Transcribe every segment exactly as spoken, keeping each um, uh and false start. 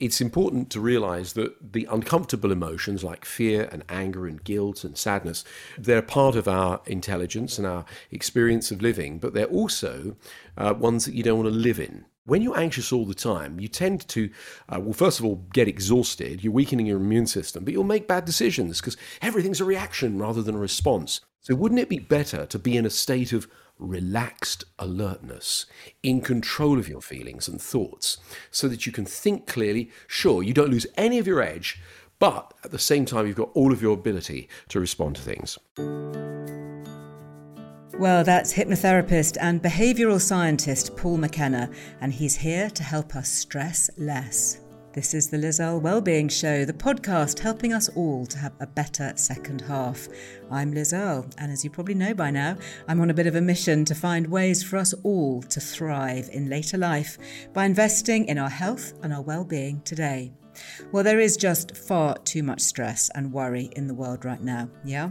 It's important to realize that the uncomfortable emotions like fear and anger and guilt and sadness, they're part of our intelligence and our experience of living, but they're also uh, ones that you don't want to live in. When you're anxious all the time, you tend to, uh, well, first of all, get exhausted. You're weakening your immune system, but you'll make bad decisions because everything's a reaction rather than a response. So wouldn't it be better to be in a state of relaxed alertness, in control of your feelings and thoughts, so that you can think clearly? Sure, you don't lose any of your edge, but at the same time, you've got all of your ability to respond to things. Well, that's hypnotherapist and behavioural scientist Paul McKenna, and he's here to help us stress less. This is the Liz Earle Wellbeing Show, the podcast helping us all to have a better second half. I'm Liz Earle, and as you probably know by now, I'm on a bit of a mission to find ways for us all to thrive in later life by investing in our health and our well-being today. Well, there is just far too much stress and worry in the world right now, yeah?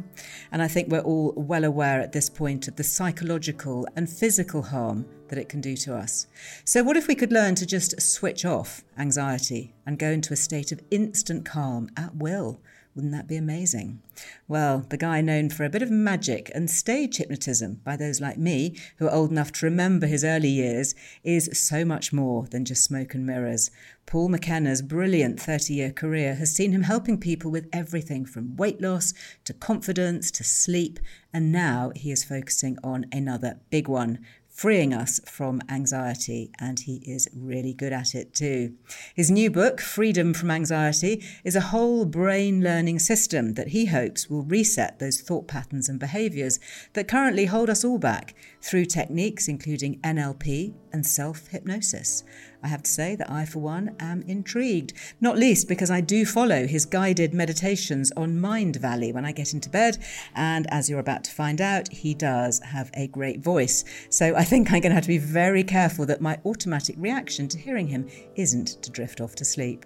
And I think we're all well aware at this point of the psychological and physical harm that it can do to us. So what if we could learn to just switch off anxiety and go into a state of instant calm at will? Wouldn't that be amazing? Well, the guy known for a bit of magic and stage hypnotism by those like me who are old enough to remember his early years is so much more than just smoke and mirrors. Paul McKenna's brilliant thirty-year career has seen him helping people with everything from weight loss to confidence to sleep, and now he is focusing on another big one, freeing us from anxiety, and he is really good at it too. His new book, Freedom from Anxiety, is a whole brain learning system that he hopes will reset those thought patterns and behaviours that currently hold us all back through techniques including N L P and self-hypnosis. I have to say that I, for one, am intrigued, not least because I do follow his guided meditations on Mindvalley when I get into bed, and as you're about to find out, he does have a great voice. So I think I'm going to have to be very careful that my automatic reaction to hearing him isn't to drift off to sleep.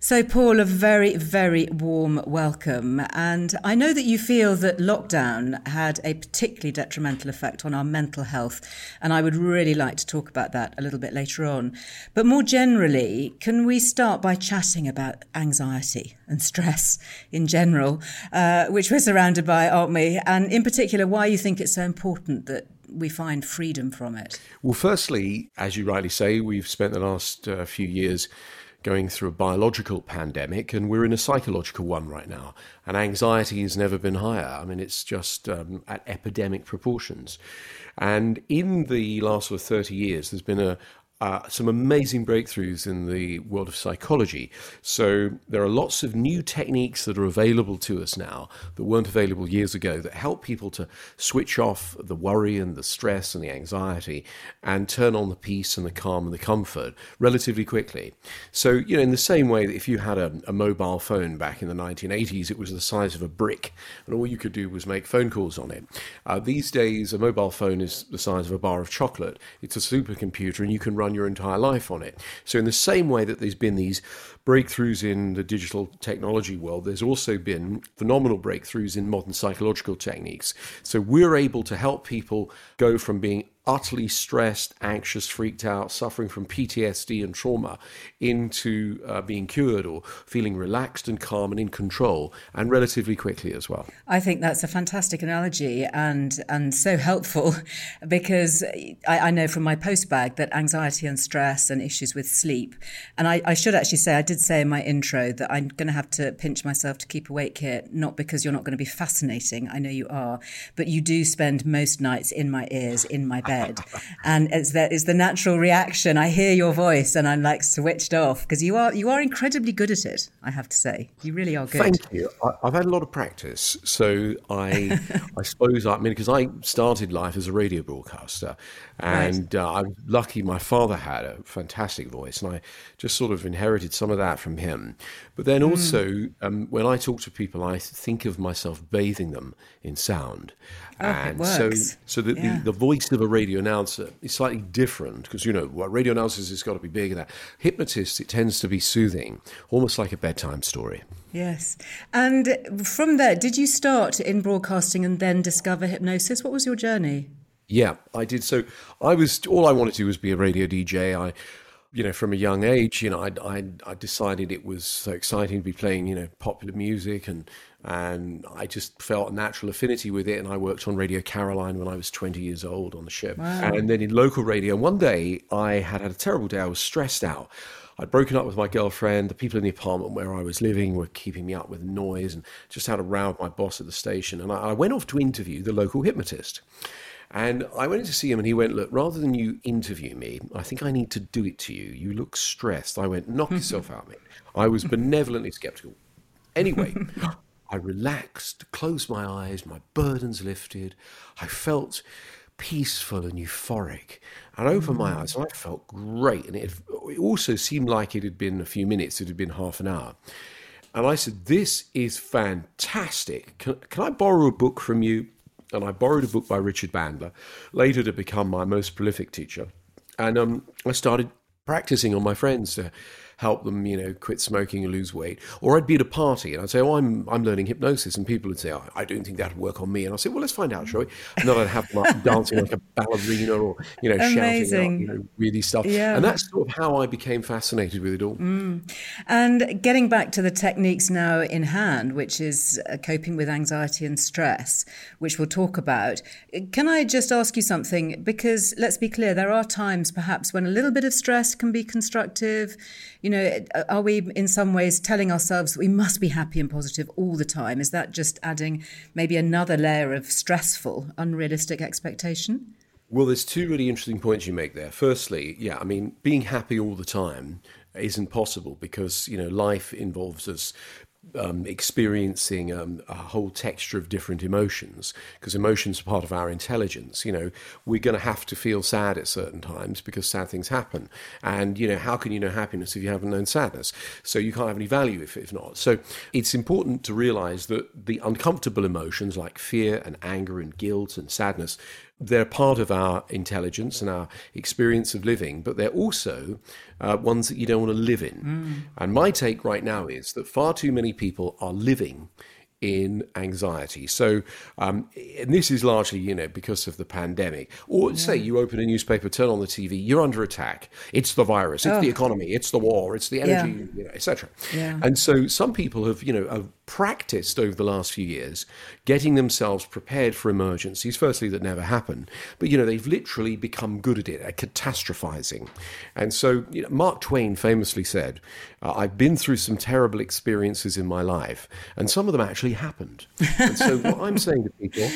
So, Paul, a very, very warm welcome. And I know that you feel that lockdown had a particularly detrimental effect on our mental health. And I would really like to talk about that a little bit later on. But more generally, can we start by chatting about anxiety and stress in general, uh, which we're surrounded by, aren't we? And in particular, why you think it's so important that we find freedom from it? Well, firstly, as you rightly say, we've spent the last uh, few years going through a biological pandemic, and we're in a psychological one right now. And anxiety has never been higher. I mean, it's just um, at epidemic proportions. And in the last sort of thirty years, there's been a, uh, some amazing breakthroughs in the world of psychology. So there are lots of new techniques that are available to us now that weren't available years ago that help people to switch off the worry and the stress and the anxiety and turn on the peace and the calm and the comfort relatively quickly. So, you know, in the same way that if you had a, a mobile phone back in the nineteen eighties, it was the size of a brick and all you could do was make phone calls on it. Uh, these days, a mobile phone is the size of a bar of chocolate. It's a supercomputer and you can run your entire life on it. So in the same way that there's been these breakthroughs in the digital technology world, there's also been phenomenal breakthroughs in modern psychological techniques. So we're able to help people go from being utterly stressed, anxious, freaked out, suffering from P T S D and trauma into uh, being cured or feeling relaxed and calm and in control, and relatively quickly as well. I think that's a fantastic analogy and and so helpful, because I, I know from my post bag that anxiety and stress and issues with sleep, and I, I should actually say, I did say in my intro that I'm going to have to pinch myself to keep awake here, not because you're not going to be fascinating, I know you are, but you do spend most nights in my ears, in my bed. And it's the, it's the natural reaction. I hear your voice and I'm like switched off, because you are you are incredibly good at it, I have to say. You really are good. Thank you. I, I've had a lot of practice. So I I suppose, I mean, because I started life as a radio broadcaster, and right. uh, I'm lucky my father had a fantastic voice, and I just sort of inherited some of that from him. But then also, mm. um, when I talk to people, I think of myself bathing them in sound. Oh, and it works. so so that yeah. the, the voice of a radio radio announcer is slightly different, because, you know, what radio announcers has got to be big and that. Hypnotists, it tends to be soothing, almost like a bedtime story. Yes. And from there, did you start in broadcasting and then discover hypnosis? What was your journey? Yeah, I did. So I was, all I wanted to do was be a radio D J. I, you know, from a young age, you know, I, I, I decided it was so exciting to be playing, you know, popular music, and And I just felt a natural affinity with it. And I worked on Radio Caroline when I was twenty years old on the ship. Wow. And then in local radio, one day I had had a terrible day. I was stressed out. I'd broken up with my girlfriend. The people in the apartment where I was living were keeping me up with noise, and just had a row with my boss at the station. And I, I went off to interview the local hypnotist. And I went in to see him, and he went, "Look, rather than you interview me, I think I need to do it to you. You look stressed." I went, "Knock yourself out, mate." I was benevolently skeptical. Anyway... I relaxed, closed my eyes, my burdens lifted. I felt peaceful and euphoric. And I opened my eyes and I felt great. And it, it also seemed like it had been a few minutes, it had been half an hour. And I said, "This is fantastic. Can, can I borrow a book from you?" And I borrowed a book by Richard Bandler, later to become my most prolific teacher. And um, I started practicing on my friends to help them, you know, quit smoking and lose weight. Or I'd be at a party and I'd say, "Oh, I'm I'm learning hypnosis," and people would say, "Oh, I don't think that'd work on me." And I'd say, "Well, let's find out, shall we?" And then I'd have them like, dancing like a ballerina, or, you know, Amazing. shouting out, you know, really stuff. Yeah. And that's sort of how I became fascinated with it all. Mm. And getting back to the techniques now in hand, which is coping with anxiety and stress, which we'll talk about. Can I just ask you something? Because let's be clear, there are times perhaps when a little bit of stress can be constructive. You know, are we in some ways telling ourselves we must be happy and positive all the time? Is that just adding maybe another layer of stressful, unrealistic expectation? Well, there's two really interesting points you make there. Firstly, yeah, I mean, being happy all the time isn't possible, because, you know, life involves us Um, experiencing um, a whole texture of different emotions, because emotions are part of our intelligence. You know, we're going to have to feel sad at certain times because sad things happen. And, you know, how can you know happiness if you haven't known sadness? So you can't have any value if, if not. So it's important to realize that the uncomfortable emotions like fear and anger and guilt and sadness, they're part of our intelligence and our experience of living, but they're also uh, ones that you don't want to live in. Mm. And my take right now is that far too many people are living in anxiety. So, um, and this is largely, you know, because of the pandemic. Or yeah. say you open a newspaper, turn on the T V, you're under attack. It's the virus, it's oh. the economy, it's the war, it's the energy, yeah. you know, et cetera. Yeah. And so some people have, you know, have practiced over the last few years getting themselves prepared for emergencies, firstly, that never happen. But, you know, they've literally become good at it, at catastrophizing. And so, you know, Mark Twain famously said, uh, I've been through some terrible experiences in my life, and some of them actually happened. And so what I'm saying to people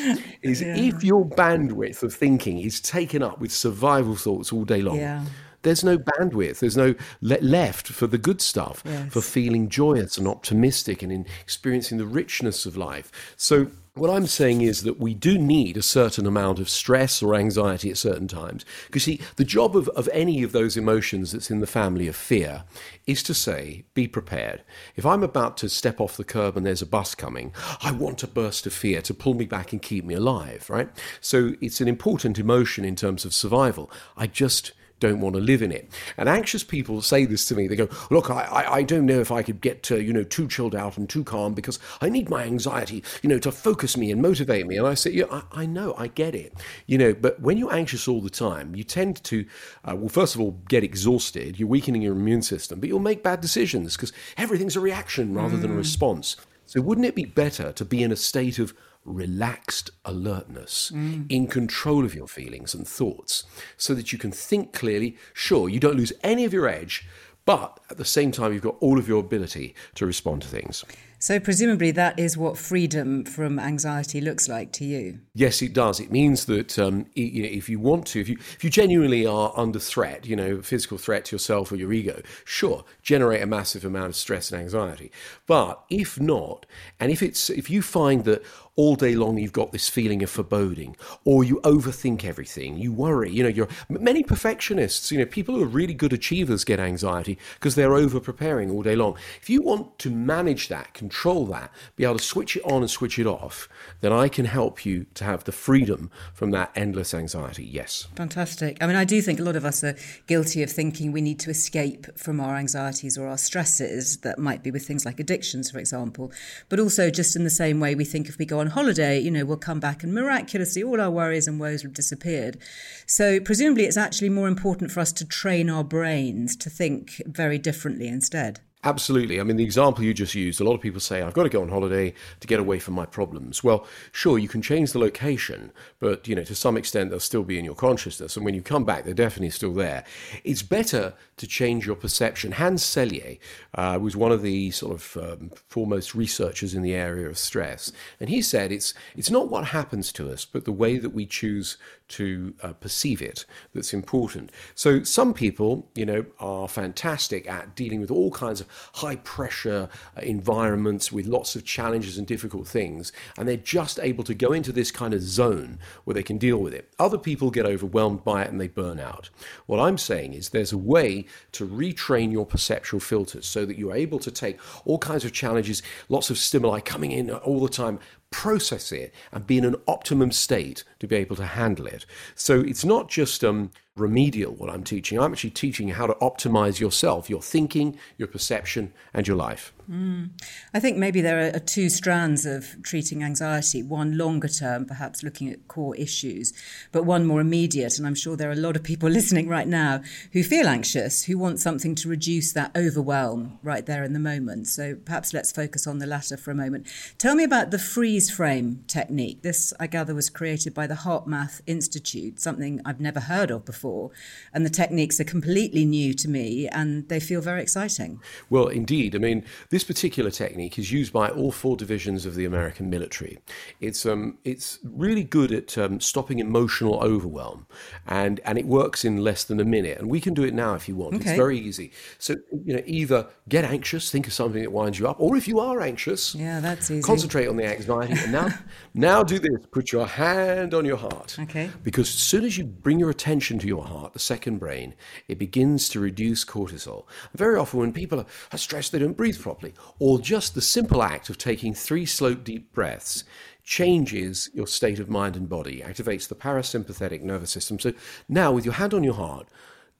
is yeah. if your bandwidth of thinking is taken up with survival thoughts all day long, yeah. there's no bandwidth, there's no le- left for the good stuff, yes. for feeling joyous and optimistic and in experiencing the richness of life. So what I'm saying is that we do need a certain amount of stress or anxiety at certain times. Because, see, the job of, of any of those emotions that's in the family of fear is to say, be prepared. If I'm about to step off the curb and there's a bus coming, I want a burst of fear to pull me back and keep me alive, right? So it's an important emotion in terms of survival. I just don't want to live in it. And anxious people say this to me. They go, look, I, I, I don't know if I could get, uh, you know, too chilled out and too calm because I need my anxiety, you know, to focus me and motivate me. And I say, yeah, I, I know, I get it. You know, but when you're anxious all the time, you tend to, uh, well, first of all, get exhausted. You're weakening your immune system, but you'll make bad decisions because everything's a reaction rather mm. than a response. So wouldn't it be better to be in a state of relaxed alertness, mm. in control of your feelings and thoughts, so that you can think clearly? Sure, you don't lose any of your edge, but at the same time, you've got all of your ability to respond to things. So presumably that is what freedom from anxiety looks like to you. Yes, it does. It means that um, you know, if you want to, if you if you genuinely are under threat, you know, physical threat to yourself or your ego, sure, generate a massive amount of stress and anxiety. But if not, and if it's if you find that all day long you've got this feeling of foreboding, or you overthink everything, you worry, you know, you're many perfectionists, you know, people who are really good achievers get anxiety because they're over preparing all day long. If you want to manage that, control that, be able to switch it on and switch it off, then I can help you to have the freedom from that endless anxiety, yes. Fantastic. I mean, I do think a lot of us are guilty of thinking we need to escape from our anxieties or our stresses that might be with things like addictions, for example, but also just in the same way we think if we go on holiday, you know, we'll come back and miraculously all our worries and woes have disappeared. So presumably it's actually more important for us to train our brains to think very differently instead. Absolutely. I mean, the example you just used, a lot of people say, I've got to go on holiday to get away from my problems. Well, sure, you can change the location, but, you know, to some extent, they'll still be in your consciousness. And when you come back, they're definitely still there. It's better to change your perception. Hans Selye uh, was one of the sort of um, foremost researchers in the area of stress. And he said, it's it's not what happens to us, but the way that we choose to uh, perceive it that's important. So some people, you know, are fantastic at dealing with all kinds of high pressure environments with lots of challenges and difficult things, and they're just able to go into this kind of zone where they can deal with it. Other people get overwhelmed by it and they burn out. What I'm saying is there's a way to retrain your perceptual filters so that you're able to take all kinds of challenges, lots of stimuli coming in all the time, process it and be in an optimum state to be able to handle it. So it's not just um, remedial what I'm teaching. I'm actually teaching how to optimize yourself, your thinking, your perception and your life. Mm. I think maybe there are two strands of treating anxiety, one longer term, perhaps looking at core issues, but one more immediate. And I'm sure there are a lot of people listening right now who feel anxious, who want something to reduce that overwhelm right there in the moment. So perhaps let's focus on the latter for a moment. Tell me about the freeze frame technique. This, I gather, was created by the HeartMath Institute, something I've never heard of before. And the techniques are completely new to me and they feel very exciting. Well, indeed. I mean, this This particular technique is used by all four divisions of the American military. It's um, it's really good at um, stopping emotional overwhelm, and, and it works in less than a minute. And we can do it now if you want. Okay. It's very easy. So, you know, either get anxious, think of something that winds you up, or if you are anxious, yeah, that's easy. Concentrate on the anxiety. And now, now do this. Put your hand on your heart. Okay. Because as soon as you bring your attention to your heart, the second brain, it begins to reduce cortisol. Very often when people are stressed, they don't breathe properly. Or just the simple act of taking three slow, deep breaths changes your state of mind and body, activates the parasympathetic nervous system. So now with your hand on your heart,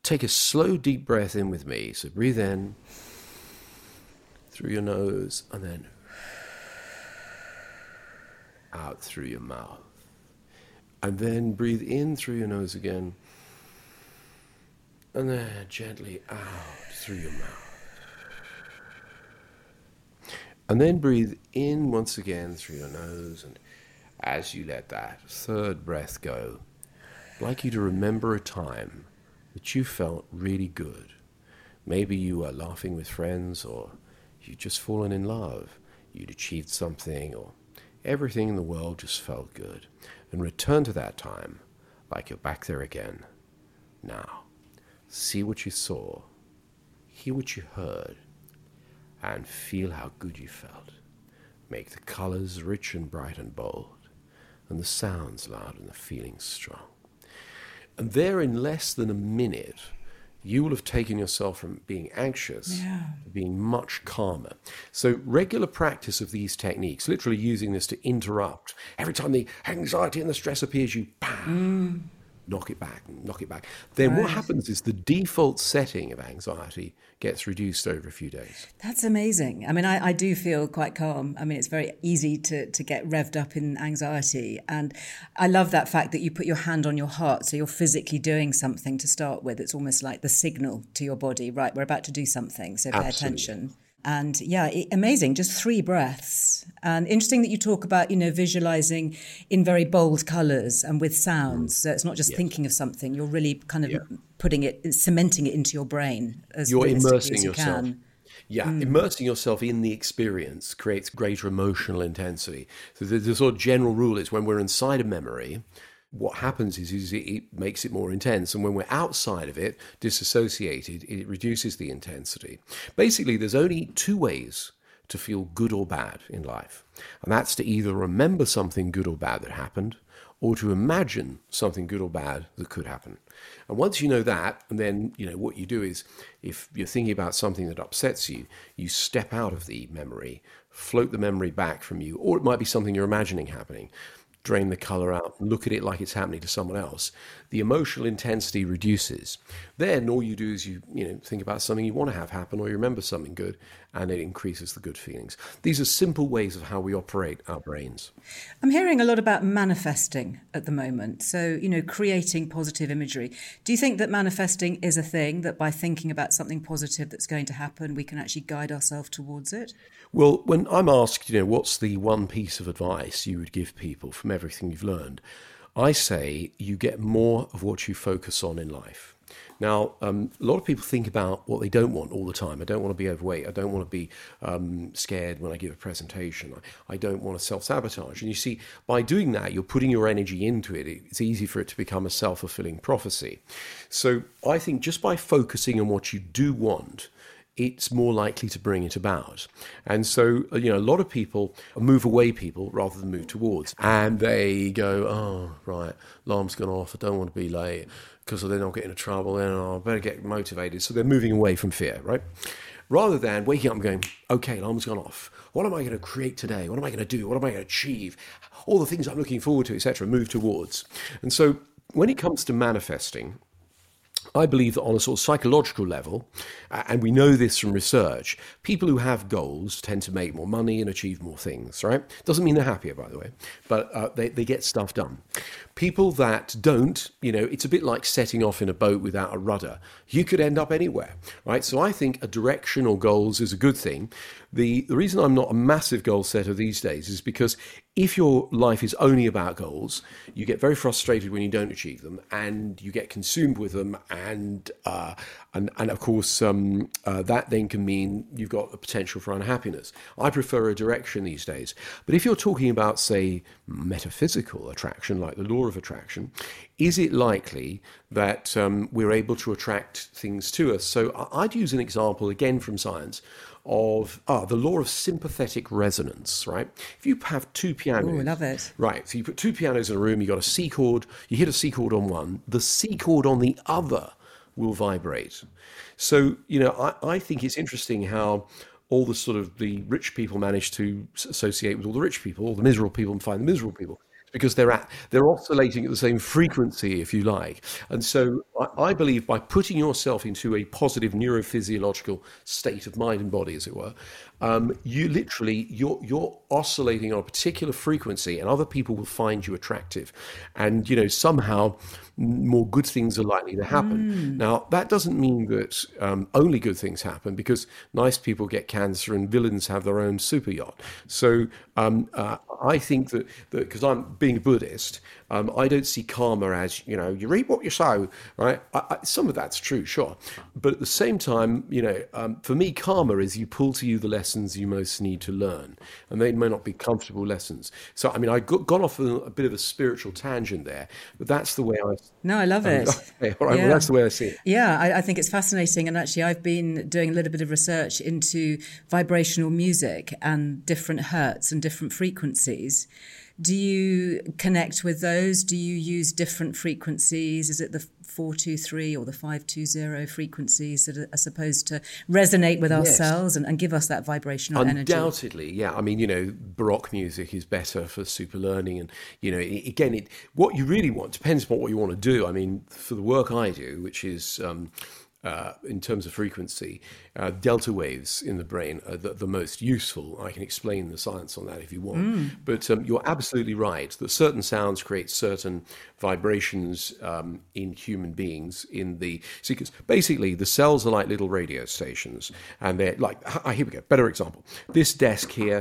take a slow, deep breath in with me. So breathe in through your nose and then out through your mouth. And then breathe in through your nose again and then gently out through your mouth. And then breathe in once again through your nose. And as you let that third breath go, I'd like you to remember a time that you felt really good. Maybe you were laughing with friends, or you'd just fallen in love, you'd achieved something, or everything in the world just felt good. And return to that time like you're back there again. Now, see what you saw, hear what you heard, and feel how good you felt. Make the colors rich and bright and bold, and the sounds loud and the feelings strong. And there in less than a minute, you will have taken yourself from being anxious yeah. to being much calmer. So regular practice of these techniques, literally using this to interrupt. Every time the anxiety and the stress appears, you bam. Mm. knock it back, knock it back. Then right. What happens is the default setting of anxiety gets reduced over a few days. That's amazing. I mean, I, I do feel quite calm. I mean, it's very easy to, to get revved up in anxiety. And I love that fact that you put your hand on your heart. So you're physically doing something to start with. It's almost like the signal to your body, right, we're about to do something. So pay Absolutely. attention. And yeah, it, amazing, just three breaths. And interesting that you talk about, you know, visualizing in very bold colors and with sounds. So it's not just yes. thinking of something, you're really kind of yeah. putting it, cementing it into your brain. As you're immersing as you yourself. Can. Yeah, mm. immersing yourself in the experience creates greater emotional intensity. So the, the sort of general rule is when we're inside a memory, what happens is, is it, it makes it more intense. And when we're outside of it, disassociated, it reduces the intensity. Basically, there's only two ways to feel good or bad in life. And that's to either remember something good or bad that happened, or to imagine something good or bad that could happen. And once you know that, and then, you know, what you do is, if you're thinking about something that upsets you, you step out of the memory, float the memory back from you, or it might be something you're imagining happening. Drain the color out, look at it like it's happening to someone else. The emotional intensity reduces. Then all you do is you, you know, think about something you want to have happen, or you remember something good, and it increases the good feelings. These are simple ways of how we operate our brains. I'm hearing a lot about manifesting at the moment. So, you know, creating positive imagery. Do you think that manifesting is a thing, that by thinking about something positive that's going to happen, we can actually guide ourselves towards it? Well, when I'm asked, you know, what's the one piece of advice you would give people from everything you've learned, I say you get more of what you focus on in life. Now, um, a lot of people think about what they don't want all the time. I don't want to be overweight. I don't want to be um, scared when I give a presentation. I, I don't want to self-sabotage. And you see, by doing that, you're putting your energy into it. It's easy for it to become a self-fulfilling prophecy. So I think just by focusing on what you do want, it's more likely to bring it about. And so, you know, a lot of people move away people rather than move towards. And they go, oh, right, alarm's gone off, I don't want to be late because then I'll get into trouble, then I better get motivated. So they're moving away from fear, right? Rather than waking up and going, okay, alarm's gone off. What am I going to create today? What am I going to do? What am I going to achieve? All the things I'm looking forward to, et cetera, move towards. And so when it comes to manifesting, I believe that on a sort of psychological level, and we know this from research, people who have goals tend to make more money and achieve more things, right? Doesn't mean they're happier, by the way, but uh, they, they get stuff done. People that don't, you know, it's a bit like setting off in a boat without a rudder. You could end up anywhere, right? So I think a direction or goals is a good thing. The, the reason I'm not a massive goal setter these days is because if your life is only about goals, you get very frustrated when you don't achieve them, and you get consumed with them, and uh, and, and of course um, uh, that then can mean you've got a potential for unhappiness. I prefer a direction these days. But if you're talking about, say, metaphysical attraction, like the law of attraction, is it likely that um, we're able to attract things to us? So I'd use an example, again, from science, of ah, the law of sympathetic resonance, right? If you have two pianos... Oh, I love it. Right, so you put two pianos in a room, you got a C chord, you hit a C chord on one, the C chord on the other will vibrate. So, you know, I, I think it's interesting how all the sort of the rich people manage to associate with all the rich people, all the miserable people find the miserable people, because they're at, they're oscillating at the same frequency, if you like. And so I, I believe by putting yourself into a positive neurophysiological state of mind and body, as it were, um, you literally, you're, you're oscillating on a particular frequency, and other people will find you attractive. And, you know, somehow more good things are likely to happen. Mm. Now, that doesn't mean that um, only good things happen, because nice people get cancer and villains have their own super yacht. So um, uh, I think that, because I'm being Buddhist, um, I don't see karma as, you know, you reap what you sow, right? I, I, some of that's true, sure. But at the same time, you know, um, for me, karma is you pull to you the lessons you most need to learn. And they may not be comfortable lessons. So, I mean, I got, got off a, a bit of a spiritual tangent there, but that's the way I... No, I love um, it. Okay, all right, yeah. Well, that's the way I see it. Yeah, I, I think it's fascinating. And actually, I've been doing a little bit of research into vibrational music and different hertz and different frequencies. Do you connect with those? Do you use different frequencies? Is it the four two three or the five two zero frequencies that are supposed to resonate with ourselves yes. and, and give us that vibrational Undoubtedly, energy. Undoubtedly, yeah. I mean, you know, Baroque music is better for super learning. And, you know, it, again, it, what you really want depends upon what you want to do. I mean, for the work I do, which is... Um, Uh, in terms of frequency, uh, delta waves in the brain are the, the most useful. I can explain the science on that if you want. Mm. But um, you're absolutely right that certain sounds create certain vibrations um, in human beings in the sequence. Basically, the cells are like little radio stations. And they're like, ah, here we go, better example. This desk here,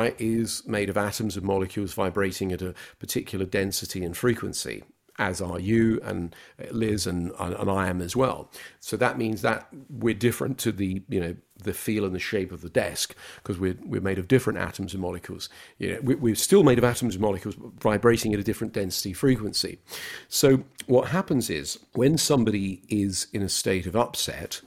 right, is made of atoms and molecules vibrating at a particular density and frequency, as are you and Liz and, and I am as well. So that means that we're different to the, you know, the feel and the shape of the desk because we're, we're made of different atoms and molecules. You know, we, we're still made of atoms and molecules vibrating at a different density frequency. So what happens is when somebody is in a state of upset,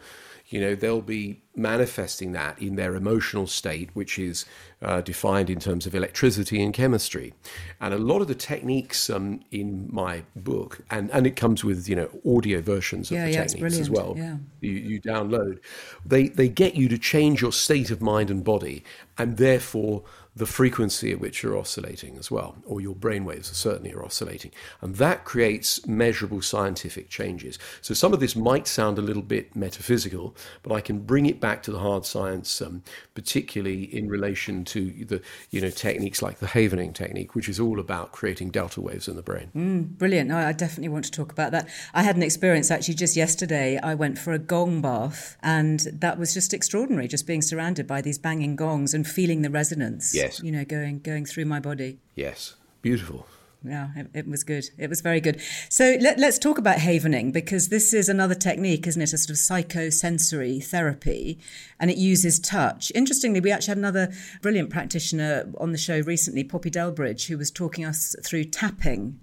you know, they'll be manifesting that in their emotional state, which is uh, defined in terms of electricity and chemistry. And a lot of the techniques um, in my book, and, and it comes with, you know, audio versions of yeah, the yeah, techniques as well, yeah. you, you download, they, they get you to change your state of mind and body, and therefore the frequency at which you're oscillating as well, or your brainwaves certainly are oscillating. And that creates measurable scientific changes. So some of this might sound a little bit metaphysical, but I can bring it back back to the hard science, um, particularly in relation to the, you know, techniques like the havening technique, which is all about creating delta waves in the brain. Mm, brilliant. No, I definitely want to talk about that. I had an experience actually just yesterday. I went for a gong bath and that was just extraordinary, just being surrounded by these banging gongs and feeling the resonance, yes. you know, going, going through my body. Yes. Beautiful. Yeah, it, it was good. It was very good. So let, let's talk about havening, because this is another technique, isn't it? A sort of psychosensory therapy, and it uses touch. Interestingly, we actually had another brilliant practitioner on the show recently, Poppy Delbridge, who was talking us through tapping.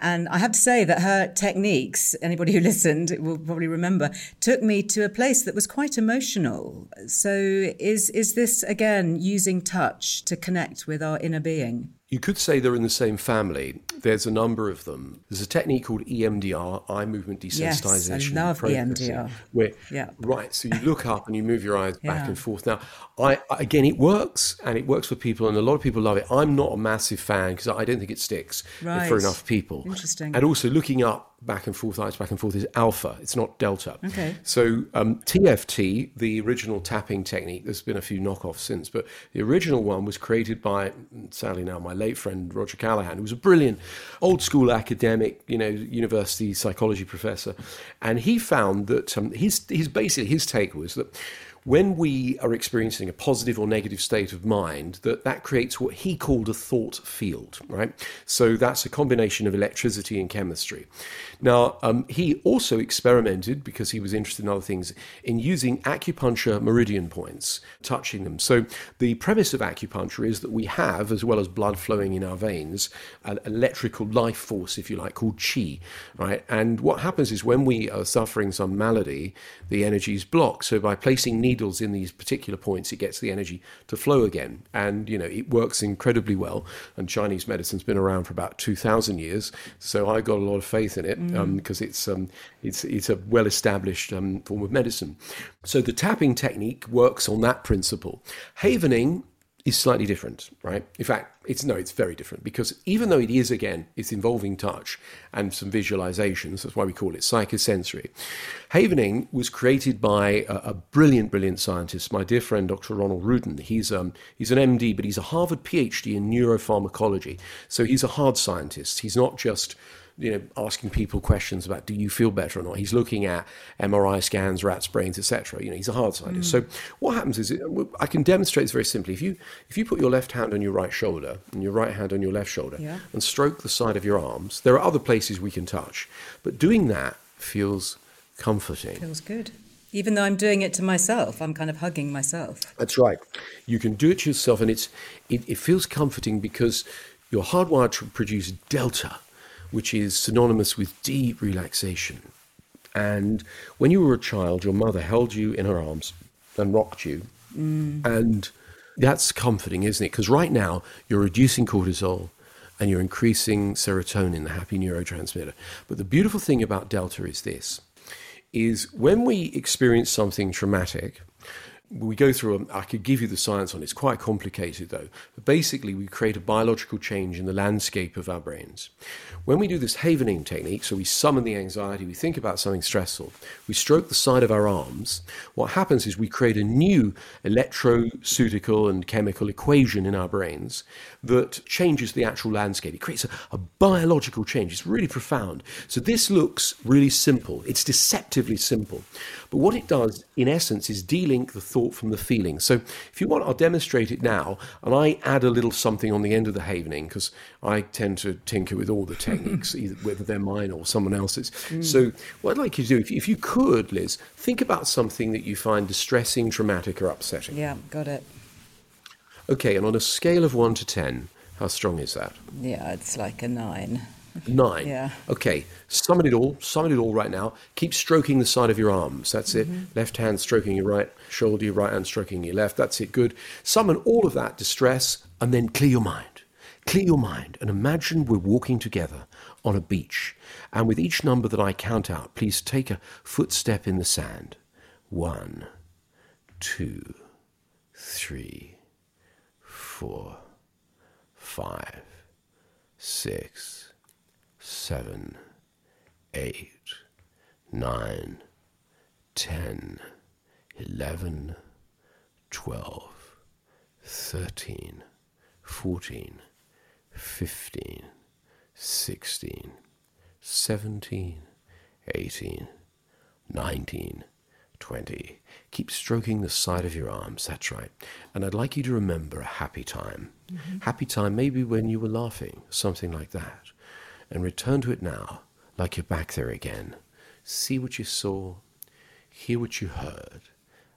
And I have to say that her techniques, anybody who listened will probably remember, took me to a place that was quite emotional. So is is this, again, using touch to connect with our inner being? You could say they're in the same family. There's a number of them. There's a technique called E M D R, eye movement desensitization. Yes, I love E M D R. Where, yeah. Right, so you look up and you move your eyes yeah. back and forth. Now, I again, it works, and it works for people, and a lot of people love it. I'm not a massive fan because I don't think it sticks right. for enough people. Interesting. And also looking up, back and forth, eyes back and forth is alpha. It's not delta. Okay. So um, T F T, the original tapping technique, there's been a few knockoffs since, but the original one was created by, sadly now, my late friend Roger Callahan, who was a brilliant old school academic, you know, university psychology professor. And he found that um, his, his basically his take was that when we are experiencing a positive or negative state of mind, that that creates what he called a thought field, right? So that's a combination of electricity and chemistry. Now, um, he also experimented, because he was interested in other things, in using acupuncture meridian points, touching them. So the premise of acupuncture is that we have, as well as blood flowing in our veins, an electrical life force, if you like, called qi, right? And what happens is when we are suffering some malady, the energy is blocked. So by placing needles in these particular points, it gets the energy to flow again. And, you know, it works incredibly well. And Chinese medicine's been around for about two thousand years. So I got a lot of faith in it because mm. um, it's, um, it's it's a well-established um, form of medicine. So the tapping technique works on that principle. Havening is slightly different, right? In fact, it's no, it's very different, because even though it is, again, it's involving touch and some visualizations, that's why we call it psychosensory. Havening was created by a, a brilliant, brilliant scientist, my dear friend, Doctor Ronald Ruden. He's um he's an M D, but he's a Harvard P H D in neuropharmacology. So he's a hard scientist. He's not just, you know, asking people questions about do you feel better or not. He's looking at M R I scans, rats' brains, et cetera. You know, he's a hard scientist. Mm. So what happens is, I can demonstrate this very simply. If you if you put your left hand on your right shoulder and your right hand on your left shoulder yeah. and stroke the side of your arms, there are other places we can touch. But doing that feels comforting. Feels good. Even though I'm doing it to myself, I'm kind of hugging myself. That's right. You can do it to yourself, and it's it, it feels comforting because you're hardwired to produce delta, which is synonymous with deep relaxation. And when you were a child, your mother held you in her arms and rocked you. Mm. And that's comforting, isn't it? Because right now, you're reducing cortisol and you're increasing serotonin, the happy neurotransmitter. But the beautiful thing about delta is this, is when we experience something traumatic, we go through, a, I could give you the science on it, it's quite complicated though, but basically we create a biological change in the landscape of our brains. When we do this havening technique, so we summon the anxiety, we think about something stressful, we stroke the side of our arms, what happens is we create a new electroceutical and chemical equation in our brains that changes the actual landscape. It creates a, a biological change, it's really profound. So this looks really simple, it's deceptively simple, but what it does in essence is delink the thought from the feeling. So if you want, I'll demonstrate it now, and I add a little something on the end of the havening, because I tend to tinker with all the techniques, either whether they're mine or someone else's. Mm. So what I'd like you to do, if, if you could, Liz, think about something that you find distressing, traumatic, or upsetting. Yeah, got it. Okay, and on a scale of one to ten, how strong is that? Yeah, it's like a nine. Nine. Yeah. Okay. Summon it all. Summon it all right now. Keep stroking the side of your arms. That's it. Mm-hmm. Left hand stroking your right shoulder, your right hand stroking your left. That's it. Good. Summon all of that distress and then clear your mind. Clear your mind and imagine we're walking together on a beach. And with each number that I count out, please take a footstep in the sand. One, two, three, four, five, six, seven, eight, nine, ten, eleven, twelve, thirteen, fourteen, fifteen, sixteen, seventeen, eighteen, nineteen, twenty. Keep stroking the side of your arms, that's right. And I'd like you to remember a happy time. Mm-hmm. Happy time, maybe when you were laughing, something like that. And return to it now, like you're back there again. See what you saw, hear what you heard,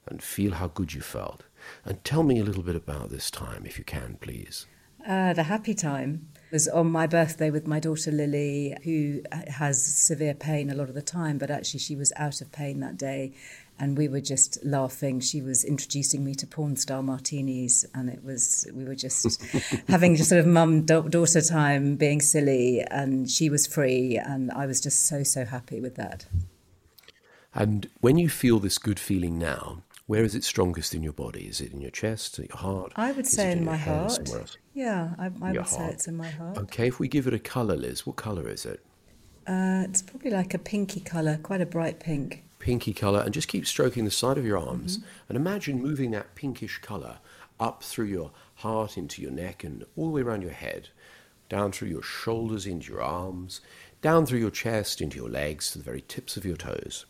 and feel how good you felt. And tell me a little bit about this time, if you can, please. Uh, the happy time was on my birthday with my daughter Lily, who has severe pain a lot of the time, but actually she was out of pain that day, and we were just laughing. She was introducing me to porn star martinis, and it was we were just having just sort of mum-daughter time, being silly, and she was free, and I was just so, so happy with that. And when you feel this good feeling now, where is it strongest in your body? Is it in your chest, your heart? I would say in my heart. Yeah, I, I would say it's in my heart. Okay, if we give it a colour, Liz, what colour is it? Uh, it's probably like a pinky colour, quite a bright pink. Pinky colour, and just keep stroking the side of your arms, mm-hmm. and imagine moving that pinkish colour up through your heart, into your neck, and all the way around your head, down through your shoulders, into your arms, down through your chest, into your legs, to the very tips of your toes.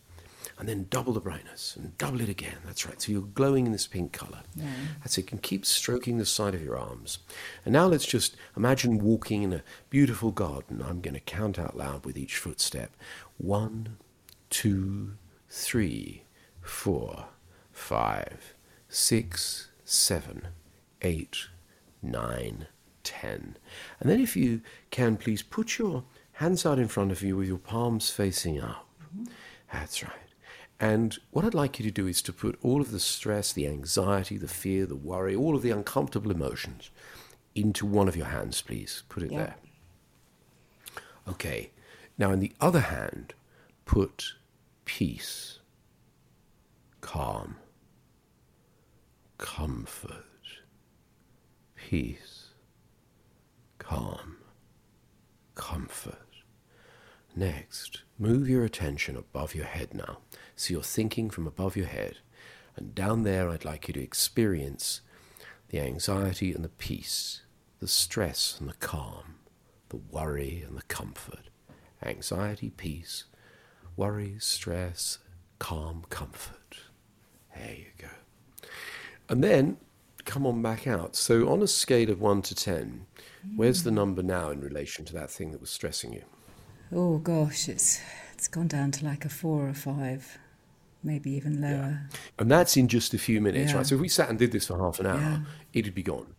And then double the brightness and double it again. That's right. So you're glowing in this pink colour. Yeah. That's it. You can keep stroking the side of your arms. And now let's just imagine walking in a beautiful garden. I'm going to count out loud with each footstep. One, two, three, four, five, six, seven, eight, nine, ten. And then if you can, please put your hands out in front of you with your palms facing up. Mm-hmm. That's right. And what I'd like you to do is to put all of the stress, the anxiety, the fear, the worry, all of the uncomfortable emotions into one of your hands, please. Put it yeah. there. Okay. Now, in the other hand, put peace, calm, comfort, peace, calm, comfort. Next, move your attention above your head now. So you're thinking from above your head. And down there, I'd like you to experience the anxiety and the peace, the stress and the calm, the worry and the comfort. Anxiety, peace, worry, stress, calm, comfort. There you go. And then come on back out. So on a scale of one to ten, where's the number now in relation to that thing that was stressing you? Oh gosh, it's it's gone down to like a four or five, maybe even lower. Yeah. And that's in just a few minutes, yeah. right? So if we sat and did this for half an hour, yeah. it'd be gone.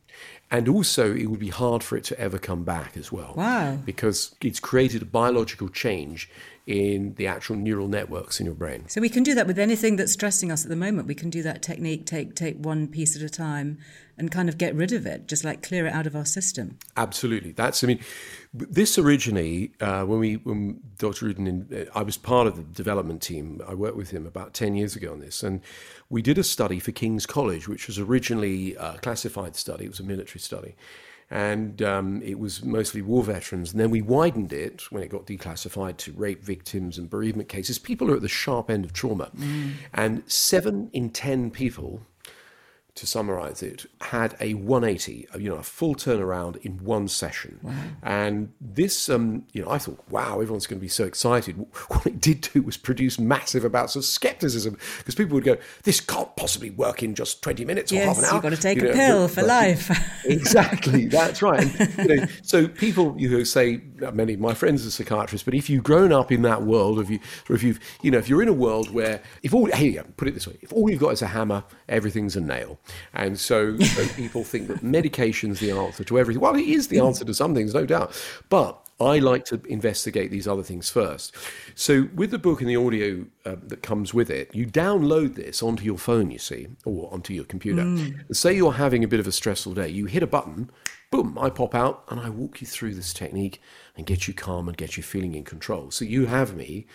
And also, it would be hard for it to ever come back as well. Wow. Because it's created a biological change in the actual neural networks in your brain. So we can do that with anything that's stressing us at the moment. We can do that technique, take take one piece at a time and kind of get rid of it, just like clear it out of our system. Absolutely. That's, I mean, this originally, uh, when we, when Doctor Ruden, I was part of the development team. I worked with him about ten years ago on this. And we did a study for King's College, which was originally a classified study. It was a military study. And um, it was mostly war veterans. And then we widened it when it got declassified to rape victims and bereavement cases. People are at the sharp end of trauma. Mm. And seven in ten people, to summarize it, had a one eighty, you know, a full turnaround in one session. Wow. And this, um, you know, I thought, wow, everyone's going to be so excited. What it did do was produce massive amounts of skepticism, because people would go, this can't possibly work in just twenty minutes yes, or half an hour. Yes, you've got to take you a know, pill for life. Exactly, that's right. And, you know, so people, you know, say, many of my friends are psychiatrists, but if you've grown up in that world, if you, or if you've, you know, if you're in a world where, if all, hey, put it this way, if all you've got is a hammer, everything's a nail. And so, so people think that medication's the answer to everything. Well, it is the answer to some things, no doubt. But I like to investigate these other things first. So with the book and the audio uh, that comes with it, you download this onto your phone, you see, or onto your computer. Mm. Say you're having a bit of a stressful day. You hit a button, boom, I pop out and I walk you through this technique and get you calm and get you feeling in control. So you have me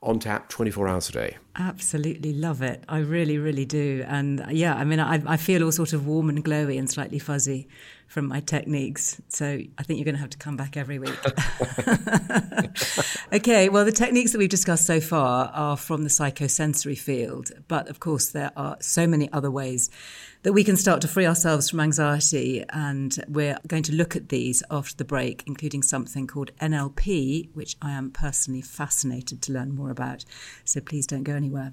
on tap twenty-four hours a day. Absolutely love it. I really, really do. And yeah, I mean, I, I feel all sort of warm and glowy and slightly fuzzy from my techniques. So I think you're going to have to come back every week. Okay, well, the techniques that we've discussed so far are from the psychosensory field. But of course, there are so many other ways that we can start to free ourselves from anxiety. And we're going to look at these after the break, including something called N L P, which I am personally fascinated to learn more about. So please don't go anywhere. Anywhere.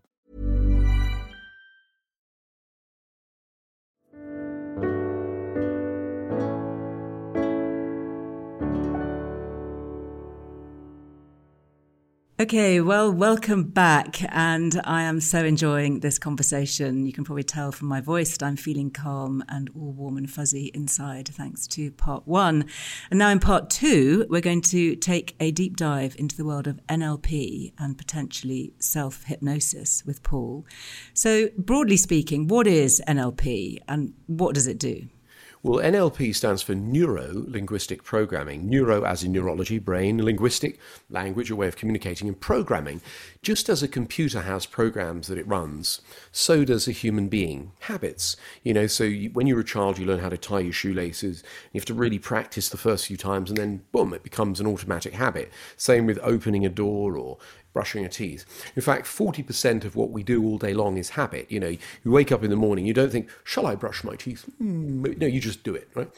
Okay, well, welcome back. And I am so enjoying this conversation. You can probably tell from my voice that I'm feeling calm and all warm and fuzzy inside, thanks to part one. And now in part two, we're going to take a deep dive into the world of N L P and potentially self-hypnosis with Paul. So broadly speaking, what is N L P and what does it do? Well, N L P stands for neuro-linguistic programming. Neuro as in neurology, brain, linguistic, language, a way of communicating, and programming. Just as a computer has programs that it runs, so does a human being. Habits, you know, so you, when you're a child, you learn how to tie your shoelaces. You have to really practice the first few times, and then, boom, it becomes an automatic habit. Same with opening a door or brushing your teeth. In fact, forty percent of what we do all day long is habit. You know, you wake up in the morning, you don't think, shall I brush my teeth? Mm, no, you just do it, right?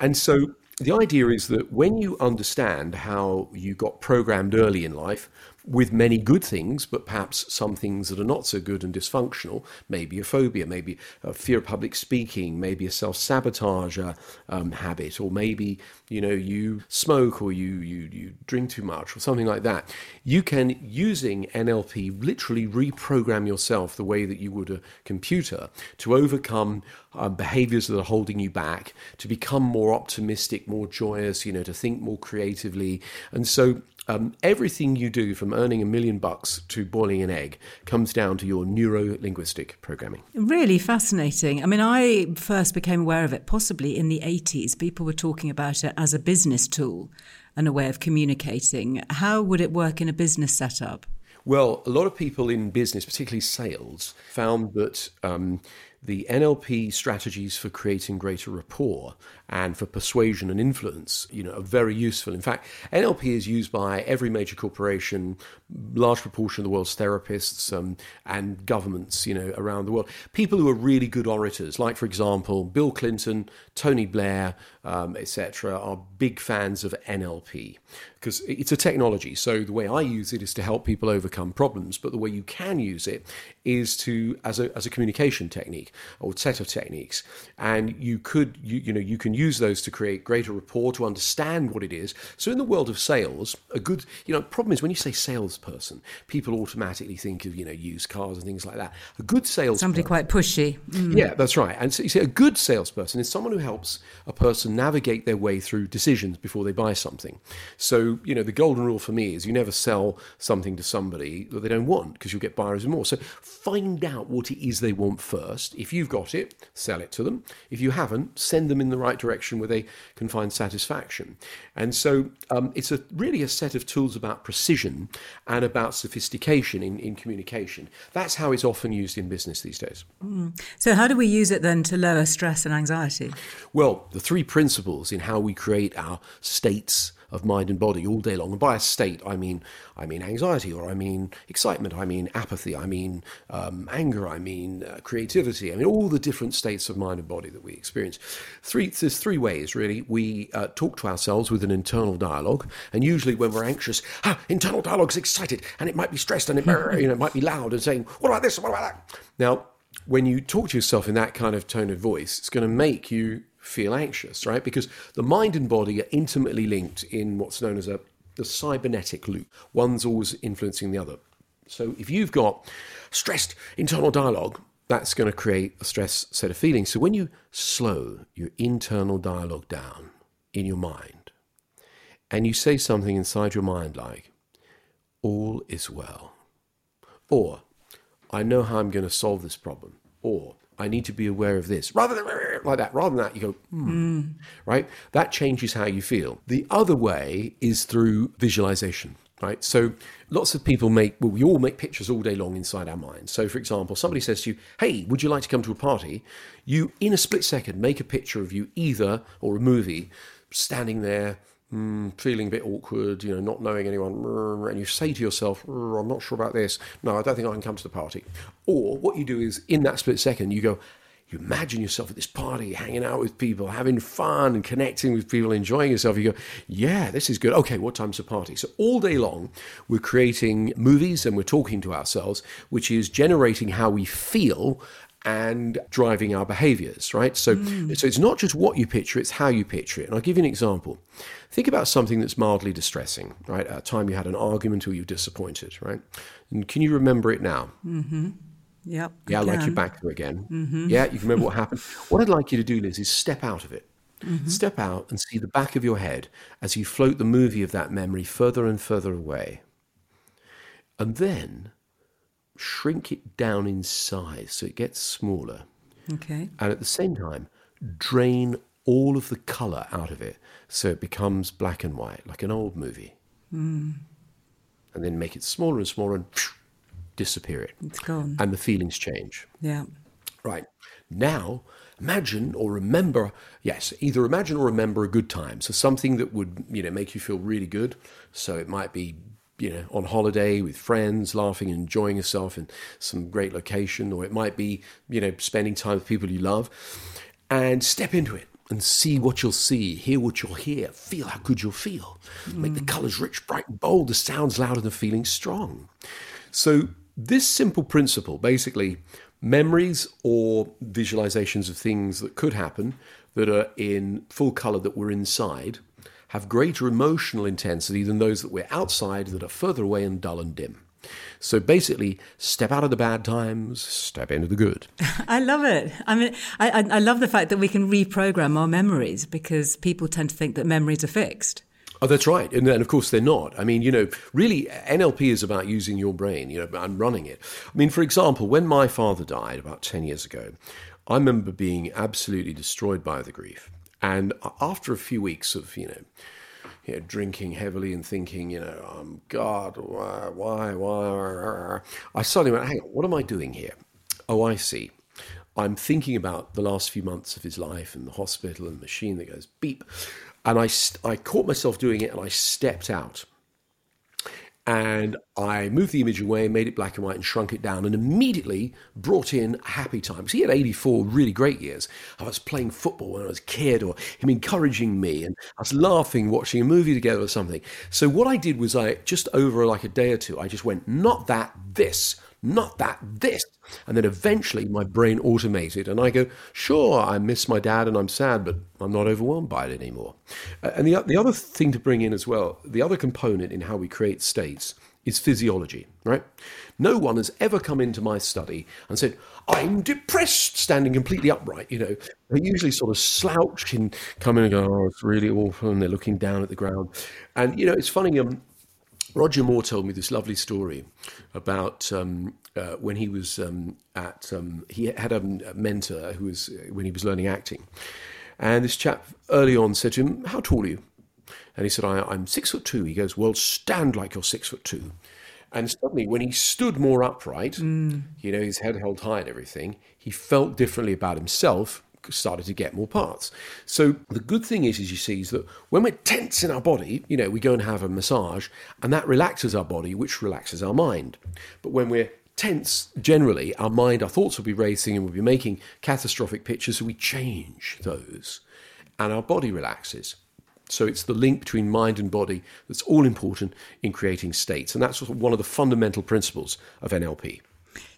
And so the idea is that when you understand how you got programmed early in life with many good things, but perhaps some things that are not so good and dysfunctional, maybe a phobia, maybe a fear of public speaking, maybe a self-sabotage um, habit, or maybe, you know, you smoke or you, you you drink too much or something like that. You can, using N L P, literally reprogram yourself the way that you would a computer to overcome uh, behaviors that are holding you back, to become more optimistic, more joyous, you know, to think more creatively. And so Um, everything you do, from earning a million bucks to boiling an egg, comes down to your neuro-linguistic programming. Really fascinating. I mean, I first became aware of it possibly in the eighties. People were talking about it as a business tool and a way of communicating. How would it work in a business setup? Well, a lot of people in business, particularly sales, found that um, the N L P strategies for creating greater rapport and for persuasion and influence, you know, are very useful. In fact, N L P is used by every major corporation, large proportion of the world's therapists, um, and governments, you know, around the world. People who are really good orators, like, for example, Bill Clinton, Tony Blair, um, et cetera, are big fans of N L P because it's a technology. So the way I use it is to help people overcome problems, but the way you can use it is to as a as a communication technique or set of techniques, and you could you you know you can use those to create greater rapport, to understand what it is. So in the world of sales, a good, you know, problem is when you say salesperson, people automatically think of, you know, used cars and things like that. A good salesperson. Somebody quite pushy. Mm. Yeah, that's right. And so you see, a good salesperson is someone who helps a person navigate their way through decisions before they buy something. So, you know, the golden rule for me is you never sell something to somebody that they don't want, because you'll get buyer's remorse. So find out what it is they want first. If you've got it, sell it to them. If you haven't, send them in the right direction where they can find satisfaction. And so um, it's a really a set of tools about precision and about sophistication in, in communication. That's how it's often used in business these days. Mm. So how do we use it then to lower stress and anxiety? Well, the three principles in how we create our states of mind and body all day long. And by a state, I mean I mean anxiety, or I mean excitement, I mean apathy, I mean um, anger, I mean uh, creativity. I mean all the different states of mind and body that we experience. Three, there's three ways, really. We uh, talk to ourselves with an internal dialogue, and usually when we're anxious, ah, internal dialogue's excited, and it might be stressed, and it, you know, it might be loud and saying, what about this, what about that? Now, when you talk to yourself in that kind of tone of voice, it's going to make you feel anxious, right? Because the mind and body are intimately linked in what's known as a the cybernetic loop. One's always influencing the other. So if you've got stressed internal dialogue, that's going to create a stress set of feelings. So when you slow your internal dialogue down in your mind, and you say something inside your mind like, all is well, or I know how I'm going to solve this problem, or I need to be aware of this. Rather than like that, rather than that, you go, hmm, mm. right? That changes how you feel. The other way is through visualization, right? So lots of people make, well, we all make pictures all day long inside our minds. So for example, somebody says to you, hey, would you like to come to a party? You, in a split second, make a picture of you either, or a movie, standing there, Mm, feeling a bit awkward, you know, not knowing anyone, and you say to yourself, I'm not sure about this, no, I don't think I can come to the party. Or what you do is, in that split second, you go, you imagine yourself at this party, hanging out with people, having fun and connecting with people, enjoying yourself. You go, yeah, this is good. Okay, what time's the party? So all day long, we're creating movies and we're talking to ourselves, which is generating how we feel and driving our behaviors, right? So, mm. so it's not just what you picture, it's how you picture it. And I'll give you an example. Think about something that's mildly distressing, right? At a time you had an argument or you were disappointed, right? And can you remember it now? Mm-hmm. Yep, yeah, I'd like you back there again. Mm-hmm. Yeah, you can remember what happened. What I'd like you to do, Liz, is step out of it. Mm-hmm. Step out and see the back of your head as you float the movie of that memory further and further away. And then shrink it down in size so it gets smaller. Okay. And at the same time, drain all of the colour out of it so it becomes black and white, like an old movie. Mm. And then make it smaller and smaller and phew, disappear it. It's gone. And the feelings change. Yeah. Right. Now, imagine or remember, yes, either imagine or remember a good time. So something that would, you know, make you feel really good. So it might be, you know, on holiday with friends, laughing and enjoying yourself in some great location, or it might be, you know, spending time with people you love. And step into it and see what you'll see, hear what you'll hear, feel how good you'll feel. Mm. Make the colors rich, bright, and bold, the sounds loud, and the feelings strong. So this simple principle, basically memories or visualizations of things that could happen that are in full color that we're inside, have greater emotional intensity than those that we're outside that are further away and dull and dim. So basically, step out of the bad times, step into the good. I love it. I mean, I, I love the fact that we can reprogram our memories, because people tend to think that memories are fixed. Oh, that's right. And, and of course, they're not. I mean, you know, really, N L P is about using your brain, you know, and running it. I mean, for example, when my father died about ten years ago, I remember being absolutely destroyed by the grief. And after a few weeks of, you know, you know, drinking heavily and thinking, you know, um, God, why, why, why, I suddenly went, hang on, what am I doing here? Oh, I see. I'm thinking about the last few months of his life and the hospital and the machine that goes beep. And I, I caught myself doing it, and I stepped out. And I moved the image away, made it black and white and shrunk it down, and immediately brought in happy times. He had eighty-four really great years. I was playing football when I was a kid, or him encouraging me, and I was laughing, watching a movie together or something. So what I did was I just over like a day or two, I just went, not that, this, not that, this. And then eventually my brain automated and I go, sure, I miss my dad and I'm sad, but I'm not overwhelmed by it anymore. And the, the other thing to bring in as well, the other component in how we create states is physiology, right? No one has ever come into my study and said, I'm depressed, standing completely upright, you know. They usually sort of slouch and come in and go, oh, it's really awful, and they're looking down at the ground. And, you know, it's funny, um, Roger Moore told me this lovely story about um, uh, when he was um, at, um, he had a mentor who was, when he was learning acting. And this chap early on said to him, how tall are you? And he said, I, I'm six foot two. He goes, well, stand like you're six foot two. And suddenly when he stood more upright, mm. you know, his head held high and everything, he felt differently about himself, started to get more parts. So the good thing is, as you see, is that when we're tense in our body, you know, we go and have a massage and that relaxes our body, which relaxes our mind. But when we're tense, generally, our mind, our thoughts will be racing and we'll be making catastrophic pictures. So we change those and our body relaxes. So it's the link between mind and body that's all important in creating states. And that's one of the fundamental principles of N L P.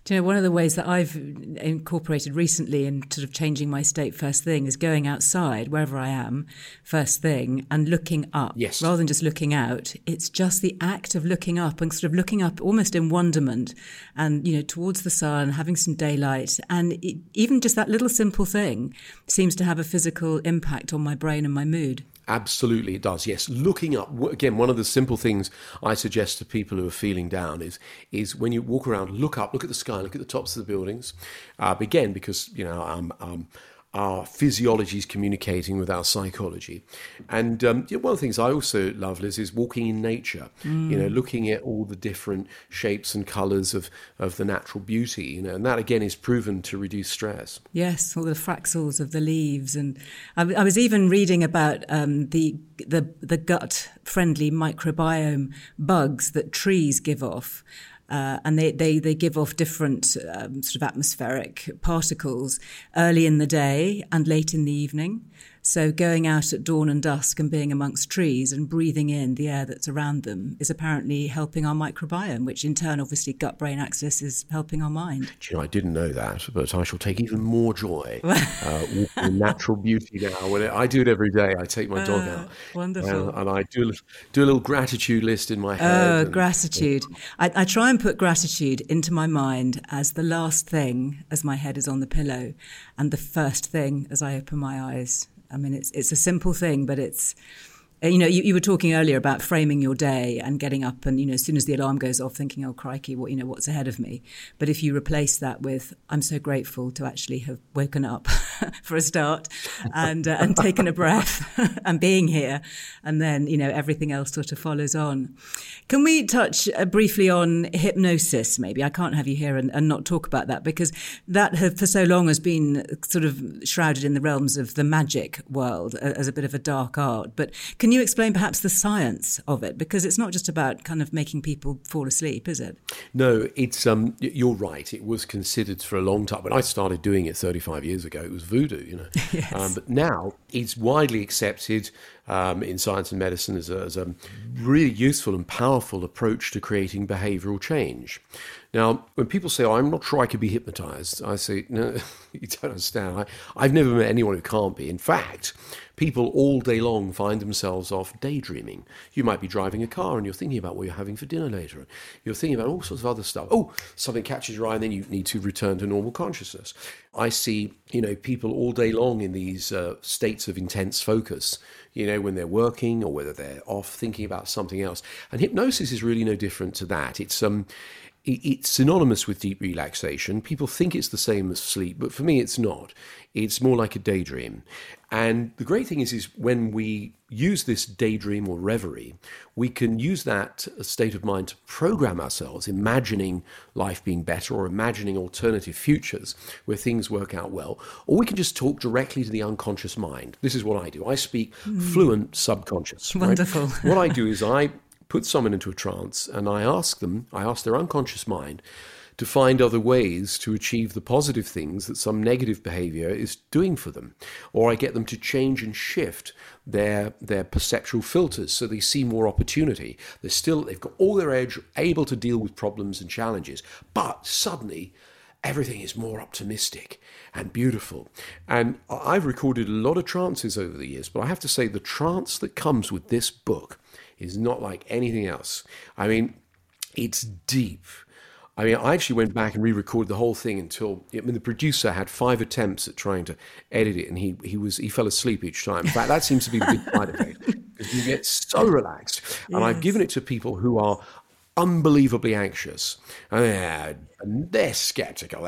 Do you know, one of the ways that I've incorporated recently in sort of changing my state first thing is going outside, wherever I am, first thing, and looking up. Yes. Rather than just looking out, it's just the act of looking up and sort of looking up almost in wonderment and, you know, towards the sun, having some daylight. And it, even just that little simple thing seems to have a physical impact on my brain and my mood. Absolutely, it does. Yes, looking up, again, one of the simple things I suggest to people who are feeling down is is when you walk around, look up, look at the sky, look at the tops of the buildings. Uh, again, because you know um, um, our physiology is communicating with our psychology, and um, you know, one of the things I also love, Liz, is walking in nature. Mm. You know, looking at all the different shapes and colours of of the natural beauty. You know, and that again is proven to reduce stress. Yes, all the fraxels of the leaves, and I, I was even reading about um, the the the gut friendly microbiome bugs that trees give off. Uh, and they, they, they give off different um, sort of atmospheric particles early in the day and late in the evening. So going out at dawn and dusk and being amongst trees and breathing in the air that's around them is apparently helping our microbiome, which in turn, obviously, gut-brain axis is helping our mind. Do you know, I didn't know that, but I shall take even more joy uh, with the natural beauty now. When I do it every day. I take my dog uh, out. Wonderful. And, and I do, do a little gratitude list in my head. Oh, and, gratitude. And I, I try and put gratitude into my mind as the last thing as my head is on the pillow and the first thing as I open my eyes. I mean, it's it's a simple thing, but it's You know, you, you were talking earlier about framing your day and getting up and, you know, as soon as the alarm goes off thinking, oh, crikey, what, you know, what's ahead of me? But if you replace that with, I'm so grateful to actually have woken up for a start and, uh, and taken a breath and being here. And then, you know, everything else sort of follows on. Can we touch uh, briefly on hypnosis? Maybe I can't have you here and, and not talk about that, because that have, for so long has been sort of shrouded in the realms of the magic world uh, as a bit of a dark art. But can Can you explain perhaps the science of it? Because it's not just about kind of making people fall asleep, is it? No, it's um, you're right. It was considered for a long time. When I started doing it thirty-five years ago, it was voodoo, you know. Yes. Um, but now it's widely accepted um, in science and medicine as a, as a really useful and powerful approach to creating behavioral change. Now, when people say, oh, I'm not sure I could be hypnotized, I say, no, you don't understand. I, I've never met anyone who can't be. In fact, people all day long find themselves off daydreaming. You might be driving a car and you're thinking about what you're having for dinner later. You're thinking about all sorts of other stuff. Oh, something catches your eye and then you need to return to normal consciousness. I see, you know, people all day long in these uh, states of intense focus, you know, when they're working or whether they're off thinking about something else. And hypnosis is really no different to that. It's um. It's synonymous with deep relaxation. People think it's the same as sleep, but for me, it's not. It's more like a daydream. And the great thing is, is when we use this daydream or reverie, we can use that state of mind to program ourselves, imagining life being better or imagining alternative futures where things work out well. Or we can just talk directly to the unconscious mind. This is what I do. I speak mm. fluent subconscious. Wonderful. Right? What I do is I... put someone into a trance, and I ask them, I ask their unconscious mind to find other ways to achieve the positive things that some negative behavior is doing for them. Or I get them to change and shift their their perceptual filters so they see more opportunity. They're still, they've got all their edge, able to deal with problems and challenges, but suddenly everything is more optimistic and beautiful. And I've recorded a lot of trances over the years, but I have to say the trance that comes with this book is not like anything else. I mean, it's deep. I mean, I actually went back and re-recorded the whole thing until, I mean, the producer had five attempts at trying to edit it, and he he was he fell asleep each time. In fact, that seems to be the big side effect, because you get so relaxed. And yes. I've given it to people who are unbelievably anxious, and they're, and they're skeptical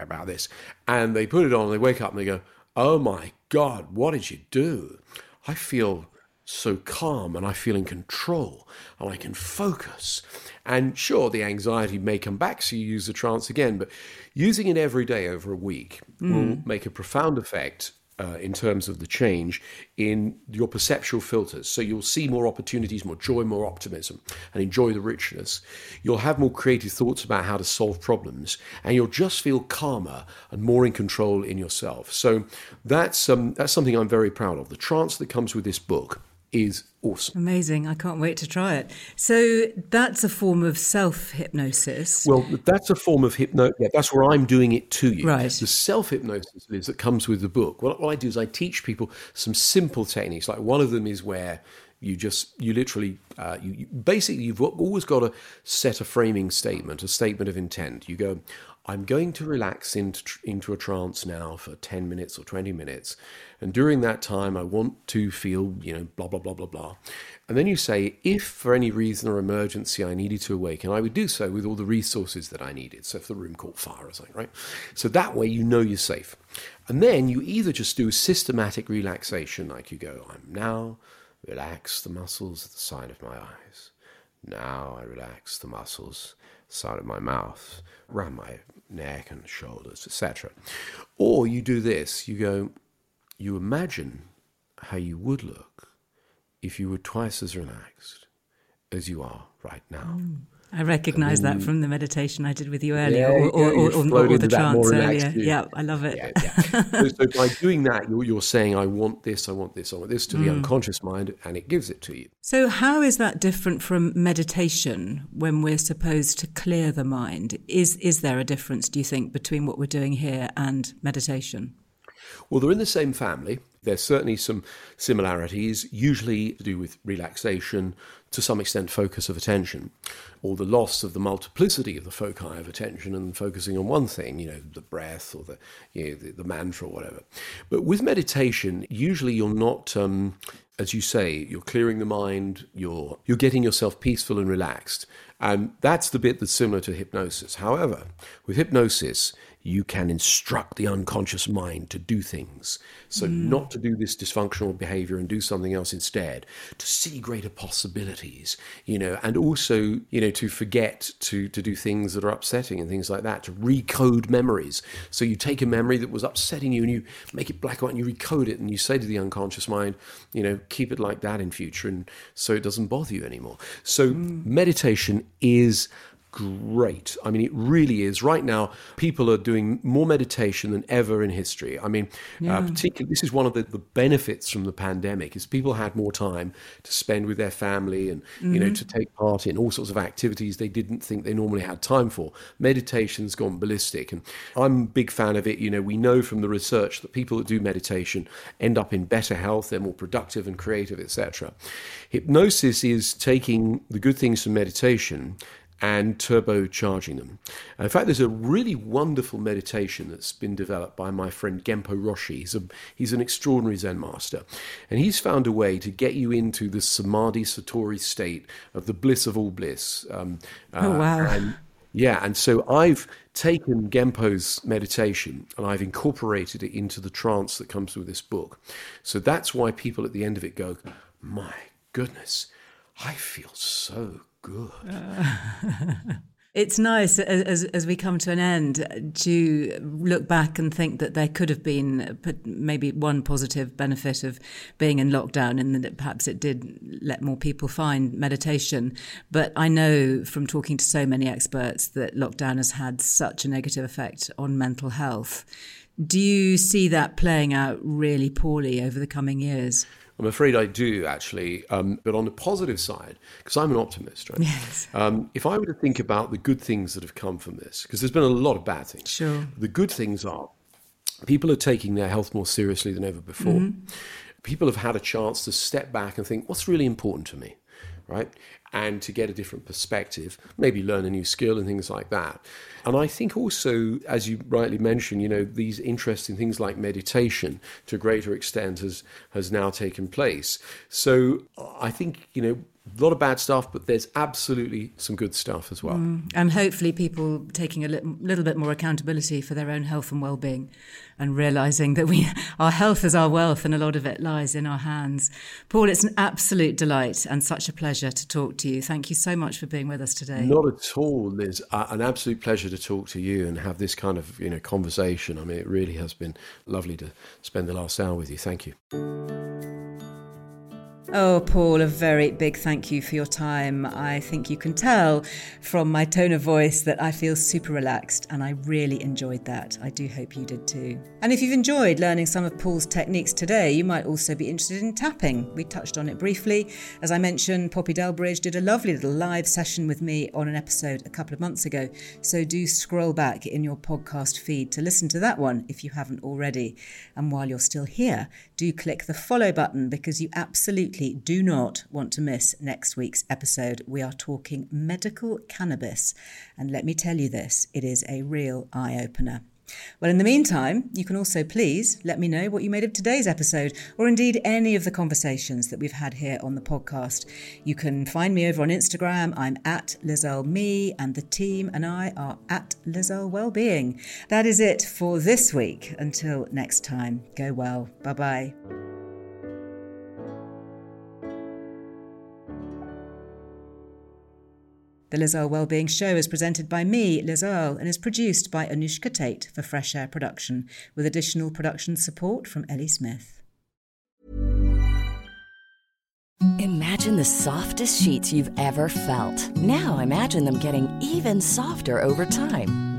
about this. And they put it on, and they wake up, and they go, oh my God, what did you do? I feel so calm, and I feel in control, and I can focus. And sure, the anxiety may come back, so you use the trance again, but using it every day over a week mm. will make a profound effect uh, in terms of the change in your perceptual filters. So you'll see more opportunities, more joy, more optimism, and enjoy the richness. You'll have more creative thoughts about how to solve problems, and you'll just feel calmer and more in control in yourself. So that's um, that's something I'm very proud of. The trance that comes with this book is awesome. Amazing. I can't wait to try it. So that's a form of self-hypnosis. Well, that's a form of hypnosis. Yeah, that's where I'm doing it to you. Right. The self-hypnosis is that comes with the book. Well, what I do is I teach people some simple techniques. Like one of them is where you just, you literally, uh, you, you basically, you've always got to set a framing statement, a statement of intent. You go, I'm going to relax into, into a trance now for ten minutes or twenty minutes. And during that time, I want to feel, you know, blah, blah, blah, blah, blah. And then you say, if for any reason or emergency I needed to awaken, I would do so with all the resources that I needed. So if the room caught fire or something, right? So that way, you know, you're safe. And then you either just do systematic relaxation, like you go, I'm now relax the muscles at the side of my eyes. Now I relax the muscles side of my mouth, around my neck and shoulders, et cetera. Or you do this, you go, you imagine how you would look if you were twice as relaxed as you are right now. Mm. I recognise that you, from the meditation I did with you earlier, yeah, or, or, or, or, or the trance earlier. View. Yeah, I love it. Yeah, yeah. so, so by doing that, you're, you're saying, I want this, I want this, I want this to mm. the unconscious mind, and it gives it to you. So how is that different from meditation when we're supposed to clear the mind? Is, is there a difference, do you think, between what we're doing here and meditation? Well, they're in the same family. There's certainly some similarities, usually to do with relaxation, to some extent focus of attention, or the loss of the multiplicity of the foci of attention and focusing on one thing, you know, the breath or the, you know, the, the mantra or whatever. But with meditation, usually you're not, um, as you say, you're clearing the mind, you're you're getting yourself peaceful and relaxed. And that's the bit that's similar to hypnosis. However, with hypnosis, you can instruct the unconscious mind to do things. So mm. not to do this dysfunctional behavior and do something else instead, to see greater possibilities, you know, and also, you know, to forget to, to do things that are upsetting and things like that, to recode memories. So you take a memory that was upsetting you and you make it black and white and you recode it and you say to the unconscious mind, you know, keep it like that in future and so it doesn't bother you anymore. So mm. meditation is great. I mean, it really is. Right now, people are doing more meditation than ever in history. I mean, yeah. uh, particularly, this is one of the, the benefits from the pandemic is people had more time to spend with their family and, mm-hmm. you know, to take part in all sorts of activities they didn't think they normally had time for. Meditation's gone ballistic. And I'm a big fan of it. You know, we know from the research that people that do meditation end up in better health, they're more productive and creative, et cetera. Hypnosis is taking the good things from meditation and turbocharging them. And in fact, there's a really wonderful meditation that's been developed by my friend Genpo Roshi. He's, a, he's an extraordinary Zen master. And he's found a way to get you into the Samadhi Satori state of the bliss of all bliss. Um, oh, uh, wow. And, yeah, and so I've taken Genpo's meditation and I've incorporated it into the trance that comes with this book. So that's why people at the end of it go, my goodness, I feel so good. Uh, it's nice as as we come to an end to look back and think that there could have been maybe one positive benefit of being in lockdown and that perhaps it did let more people find meditation. But I know from talking to so many experts that lockdown has had such a negative effect on mental health. Do you see that playing out really poorly over the coming years? I'm afraid I do, actually, um, but on the positive side, because I'm an optimist, right? Yes. Um, if I were to think about the good things that have come from this, because there's been a lot of bad things. Sure. The good things are people are taking their health more seriously than ever before. Mm-hmm. People have had a chance to step back and think, what's really important to me, right? And to get a different perspective, maybe learn a new skill and things like that. And I think also, as you rightly mentioned, you know, these interesting things like meditation to a greater extent has has now taken place. So I think, you know, a lot of bad stuff, but there's absolutely some good stuff as well. Mm. And hopefully people taking a li- little bit more accountability for their own health and well-being and realising that we our health is our wealth and a lot of it lies in our hands. Paul, it's an absolute delight and such a pleasure to talk to you. Thank you so much for being with us today. Not at all, Liz. Uh, an absolute pleasure to talk to you and have this kind of, you know, conversation. I mean, it really has been lovely to spend the last hour with you. Thank you. Oh, Paul, a very big thank you for your time. I think you can tell from my tone of voice that I feel super relaxed and I really enjoyed that. I do hope you did too. And if you've enjoyed learning some of Paul's techniques today, you might also be interested in tapping. We touched on it briefly. As I mentioned, Poppy Delbridge did a lovely little live session with me on an episode a couple of months ago. So do scroll back in your podcast feed to listen to that one if you haven't already. And while you're still here, do click the follow button because you absolutely do not want to miss next week's episode. We are talking medical cannabis. And let me tell you this, it is a real eye-opener. Well, in the meantime, you can also please let me know what you made of today's episode or indeed any of the conversations that we've had here on the podcast. You can find me over on Instagram. I'm at Liz Earle Me and the team and I are at Liz Earle Wellbeing. That is it for this week. Until next time, go well. Bye-bye. The Liz Earle Wellbeing Show is presented by me, Liz Earle, and is produced by Anushka Tate for Fresh Air Production, with additional production support from Ellie Smith. Imagine the softest sheets you've ever felt. Now imagine them getting even softer over time.